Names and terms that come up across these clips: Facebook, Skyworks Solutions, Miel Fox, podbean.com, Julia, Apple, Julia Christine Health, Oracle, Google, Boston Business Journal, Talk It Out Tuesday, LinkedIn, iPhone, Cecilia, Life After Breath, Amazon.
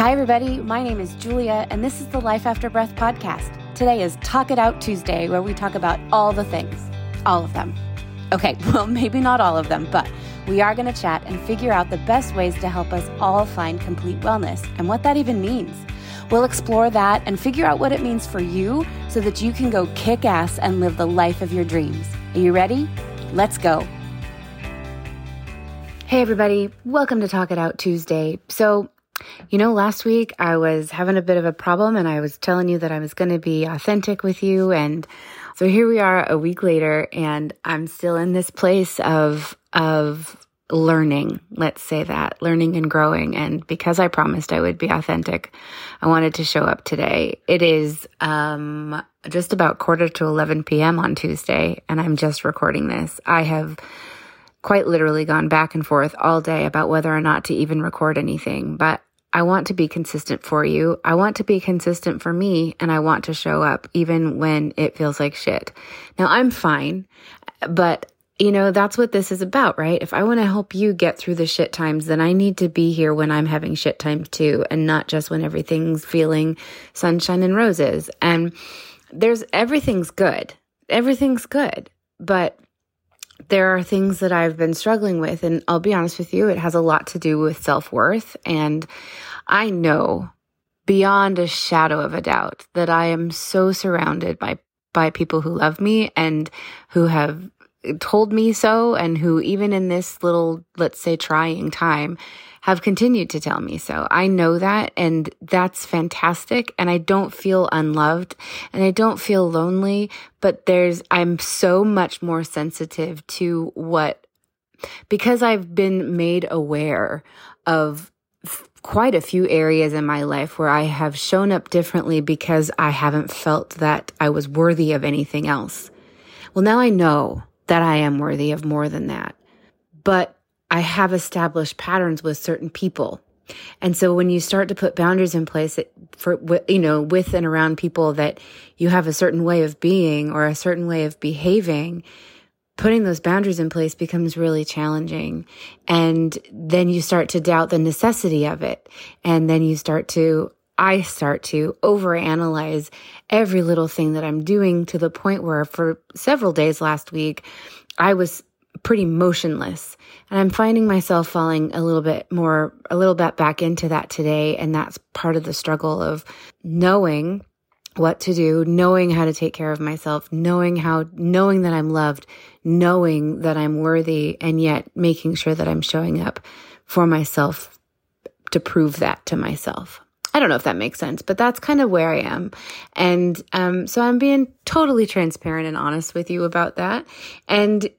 Hi, everybody. My name is Julia, and this is the Life After Breath podcast. Today is Talk It Out Tuesday, where we talk about all the things, all of them. Okay, well, maybe not all of them, but we are going to chat and figure out the best ways to help us all find complete wellness and what that even means. We'll explore that and figure out what it means for you so that you can go kick ass and live the life of your dreams. Are you ready? Let's go. Hey, everybody. Welcome to Talk It Out Tuesday. So, you know, last week I was having a bit of a problem and I was telling you that I was going to be authentic with you. And so here we are a week later and I'm still in this place of learning, let's say that, learning and growing. And because I promised I would be authentic, I wanted to show up today. It is just about 11:15 p.m. on Tuesday and I'm just recording this. I have quite literally gone back and forth all day about whether or not to even record anything. But I want to be consistent for you. I want to be consistent for me, and I want to show up even when it feels like shit. Now, I'm fine, but you know, that's what this is about, right? If I want to help you get through the shit times, then I need to be here when I'm having shit times too, and not just when everything's feeling sunshine and roses. And everything's good. Everything's good, but there are things that I've been struggling with, and I'll be honest with you, it has a lot to do with self-worth, and I know beyond a shadow of a doubt that I am so surrounded by people who love me and who have told me so, and who even in this little, let's say, trying time, have continued to tell me so. I know that, and that's fantastic, and I don't feel unloved, and I don't feel lonely, but I'm so much more sensitive to because I've been made aware of quite a few areas in my life where I have shown up differently because I haven't felt that I was worthy of anything else. Well, now I know that I am worthy of more than that, but I have established patterns with certain people. And so when you start to put boundaries in place with and around people that you have a certain way of being or a certain way of behaving, putting those boundaries in place becomes really challenging. And then you start to doubt the necessity of it. And then I start to overanalyze every little thing that I'm doing to the point where for several days last week, I was pretty motionless. And I'm finding myself falling a little bit back into that today. And that's part of the struggle of knowing what to do, knowing how to take care of myself, knowing that I'm loved, knowing that I'm worthy, and yet making sure that I'm showing up for myself to prove that to myself. I don't know if that makes sense, but that's kind of where I am. And so I'm being totally transparent and honest with you about that. And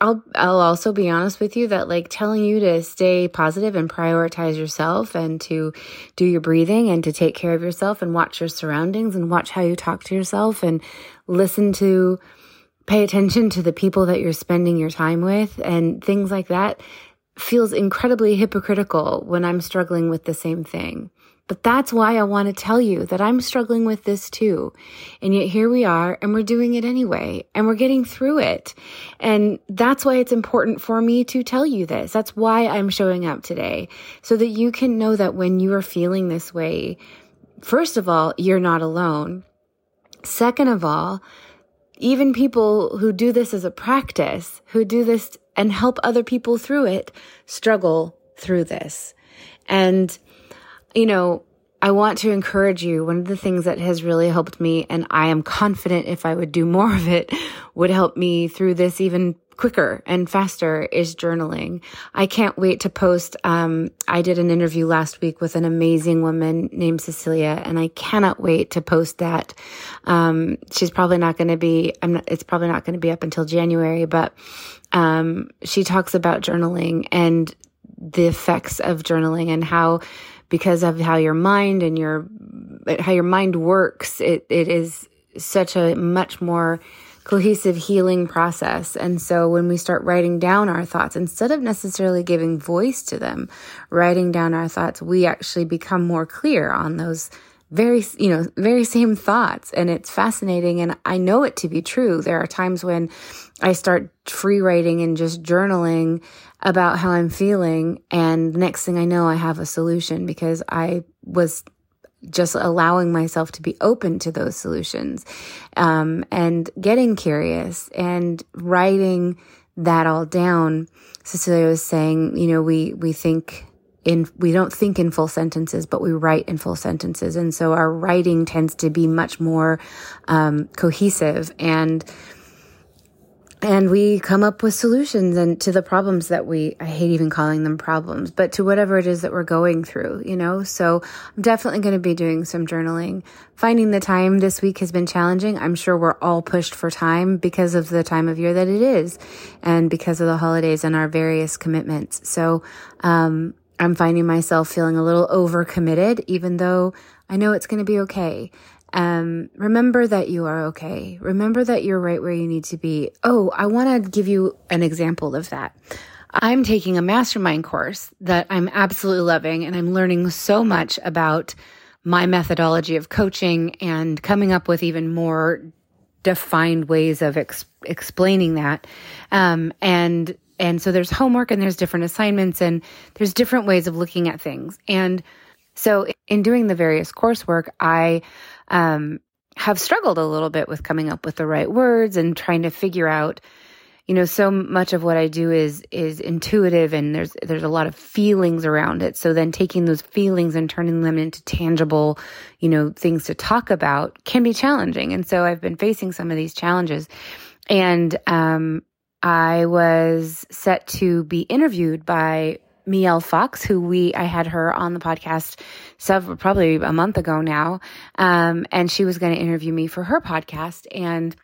I'll also be honest with you that like telling you to stay positive and prioritize yourself and to do your breathing and to take care of yourself and watch your surroundings and watch how you talk to yourself and pay attention to the people that you're spending your time with and things like that feels incredibly hypocritical when I'm struggling with the same thing. But that's why I want to tell you that I'm struggling with this too. And yet here we are, and we're doing it anyway, and we're getting through it. And that's why it's important for me to tell you this. That's why I'm showing up today, so that you can know that when you are feeling this way, first of all, you're not alone. Second of all, even people who do this as a practice, who do this and help other people through it, struggle through this. And, you know, I want to encourage you. One of the things that has really helped me, and I am confident if I would do more of it, would help me through this even quicker and faster, is journaling. I can't wait to post. I did an interview last week with an amazing woman named Cecilia, and I cannot wait to post that. She's probably not going to be, it's probably not going to be up until January, but she talks about journaling and the effects of journaling and how, because of how your mind and how your mind works, it is such a much more cohesive healing process. And so when we start writing down our thoughts, instead of necessarily giving voice to them, writing down our thoughts, we actually become more clear on those very same thoughts. And it's fascinating. And I know it to be true. There are times when I start free writing and just journaling about how I'm feeling. And next thing I know, I have a solution because I was just allowing myself to be open to those solutions, and getting curious and writing that all down. Cecilia was saying, we don't think in full sentences, but we write in full sentences. And so our writing tends to be much more cohesive, and we come up with solutions and to the problems that I hate even calling them problems, but to whatever it is that we're going through, So I'm definitely going to be doing some journaling. Finding the time this week has been challenging. I'm sure we're all pushed for time because of the time of year that it is and because of the holidays and our various commitments. So, I'm finding myself feeling a little overcommitted, even though I know it's going to be okay. Remember that you are okay. Remember that you're right where you need to be. Oh, I want to give you an example of that. I'm taking a mastermind course that I'm absolutely loving, and I'm learning so much about my methodology of coaching and coming up with even more defined ways of explaining that. And so there's homework and there's different assignments and there's different ways of looking at things. And so in doing the various coursework, I have struggled a little bit with coming up with the right words and trying to figure out, so much of what I do is intuitive, and there's a lot of feelings around it. So then taking those feelings and turning them into tangible, things to talk about can be challenging. And so I've been facing some of these challenges, and I was set to be interviewed by Miel Fox, who I had her on the podcast probably a month ago now. And she was going to interview me for her podcast. And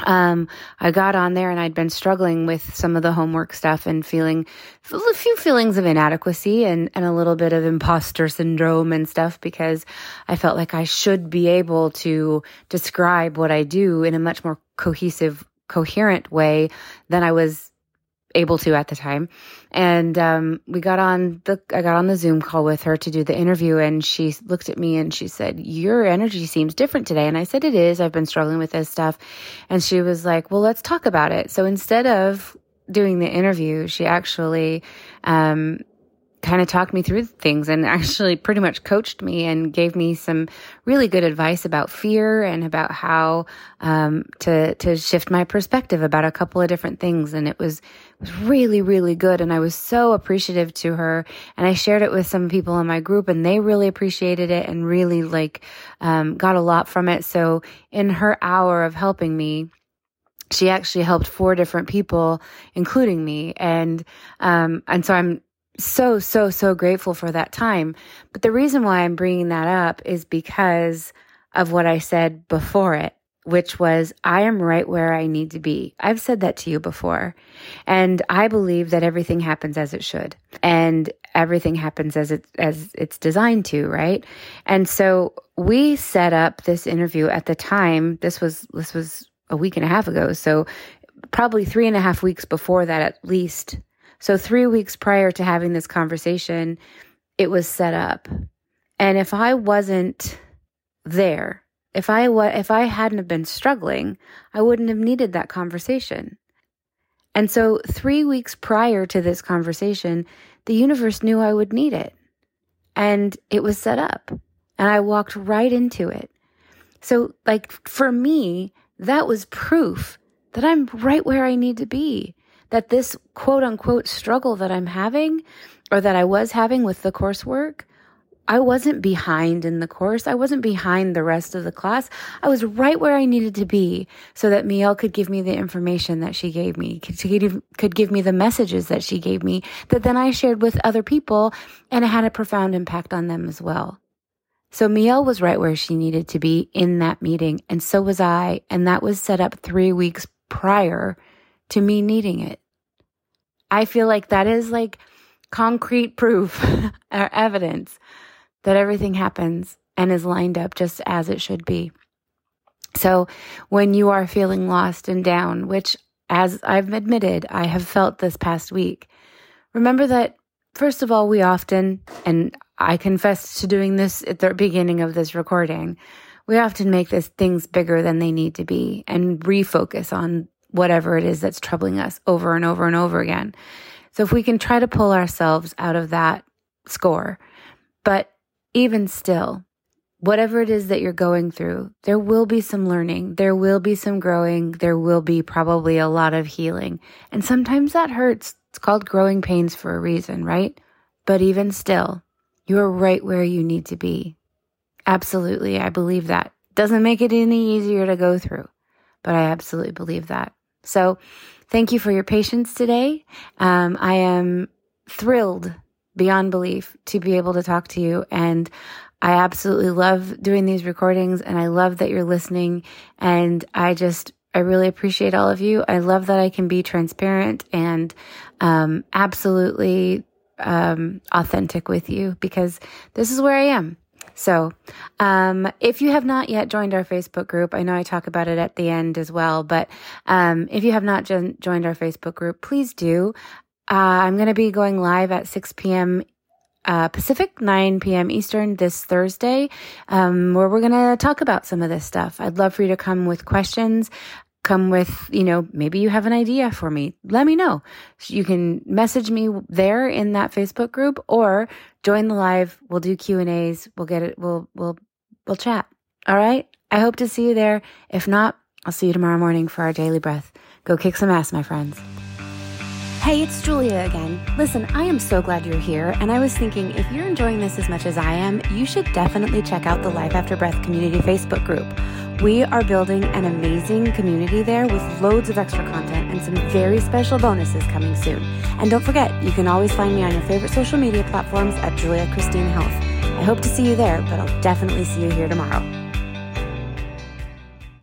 I got on there, and I'd been struggling with some of the homework stuff and feeling a few feelings of inadequacy and a little bit of imposter syndrome and stuff, because I felt like I should be able to describe what I do in a much more coherent way than I was able to at the time. And I got on the Zoom call with her to do the interview, and she looked at me and she said, "Your energy seems different today." And I said, "It is. I've been struggling with this stuff." And she was like, "Well, let's talk about it." So instead of doing the interview, she actually kind of talked me through things and actually pretty much coached me and gave me some really good advice about fear and about how to shift my perspective about a couple of different things. And it was really, really good. And I was so appreciative to her. And I shared it with some people in my group, and they really appreciated it and really got a lot from it. So in her hour of helping me, she actually helped 4 different people, including me. And so I'm so grateful for that time. But the reason why I'm bringing that up is because of what I said before it, which was, I am right where I need to be. I've said that to you before. And I believe that everything happens as it should. And everything happens as it's designed to, right? And so we set up this interview at the time. This was a week and a half ago. So probably 3.5 weeks before that, at least. So 3 weeks prior to having this conversation, it was set up. And if I wasn't there, if I hadn't have been struggling, I wouldn't have needed that conversation. And so 3 weeks prior to this conversation, the universe knew I would need it. And it was set up. And I walked right into it. So for me, that was proof that I'm right where I need to be. That this quote unquote struggle that I'm having, or that I was having with the coursework, I wasn't behind in the course. I wasn't behind the rest of the class. I was right where I needed to be so that Miel could give me the information that she gave me, could give me the messages that she gave me, that then I shared with other people, and it had a profound impact on them as well. So Miel was right where she needed to be in that meeting, and so was I, and that was set up 3 weeks prior to me needing it. I feel like that is concrete proof or evidence that everything happens and is lined up just as it should be. So when you are feeling lost and down, which, as I've admitted, I have felt this past week, remember that, first of all, we often, and I confessed to doing this at the beginning of this recording. We often make these things bigger than they need to be and refocus on whatever it is that's troubling us over and over and over again. So if we can try to pull ourselves out of that score, but even still, whatever it is that you're going through, there will be some learning, there will be some growing, there will be probably a lot of healing. And sometimes that hurts. It's called growing pains for a reason, right? But even still, you're right where you need to be. Absolutely, I believe that. Doesn't make it any easier to go through, but I absolutely believe that. So thank you for your patience today. I am thrilled beyond belief to be able to talk to you, and I absolutely love doing these recordings, and I love that you're listening, and I really appreciate all of you. I love that I can be transparent and absolutely authentic with you, because this is where I am. So if you have not yet joined our Facebook group, I know I talk about it at the end as well, but if you have not joined our Facebook group, please do. I'm going to be going live at 6 p.m. Pacific, 9 p.m. Eastern this Thursday, where we're going to talk about some of this stuff. I'd love for you to come with questions, come with, maybe you have an idea for me. Let me know. You can message me there in that Facebook group or join the live. We'll do Q&As. We'll get it. We'll chat. All right. I hope to see you there. If not, I'll see you tomorrow morning for our daily breath. Go kick some ass, my friends. Hey, it's Julia again. Listen, I am so glad you're here, and I was thinking if you're enjoying this as much as I am, you should definitely check out the Life After Breath community Facebook group. We are building an amazing community there with loads of extra content and some very special bonuses coming soon. And don't forget, you can always find me on your favorite social media platforms at Julia Christine Health. I hope to see you there, but I'll definitely see you here tomorrow.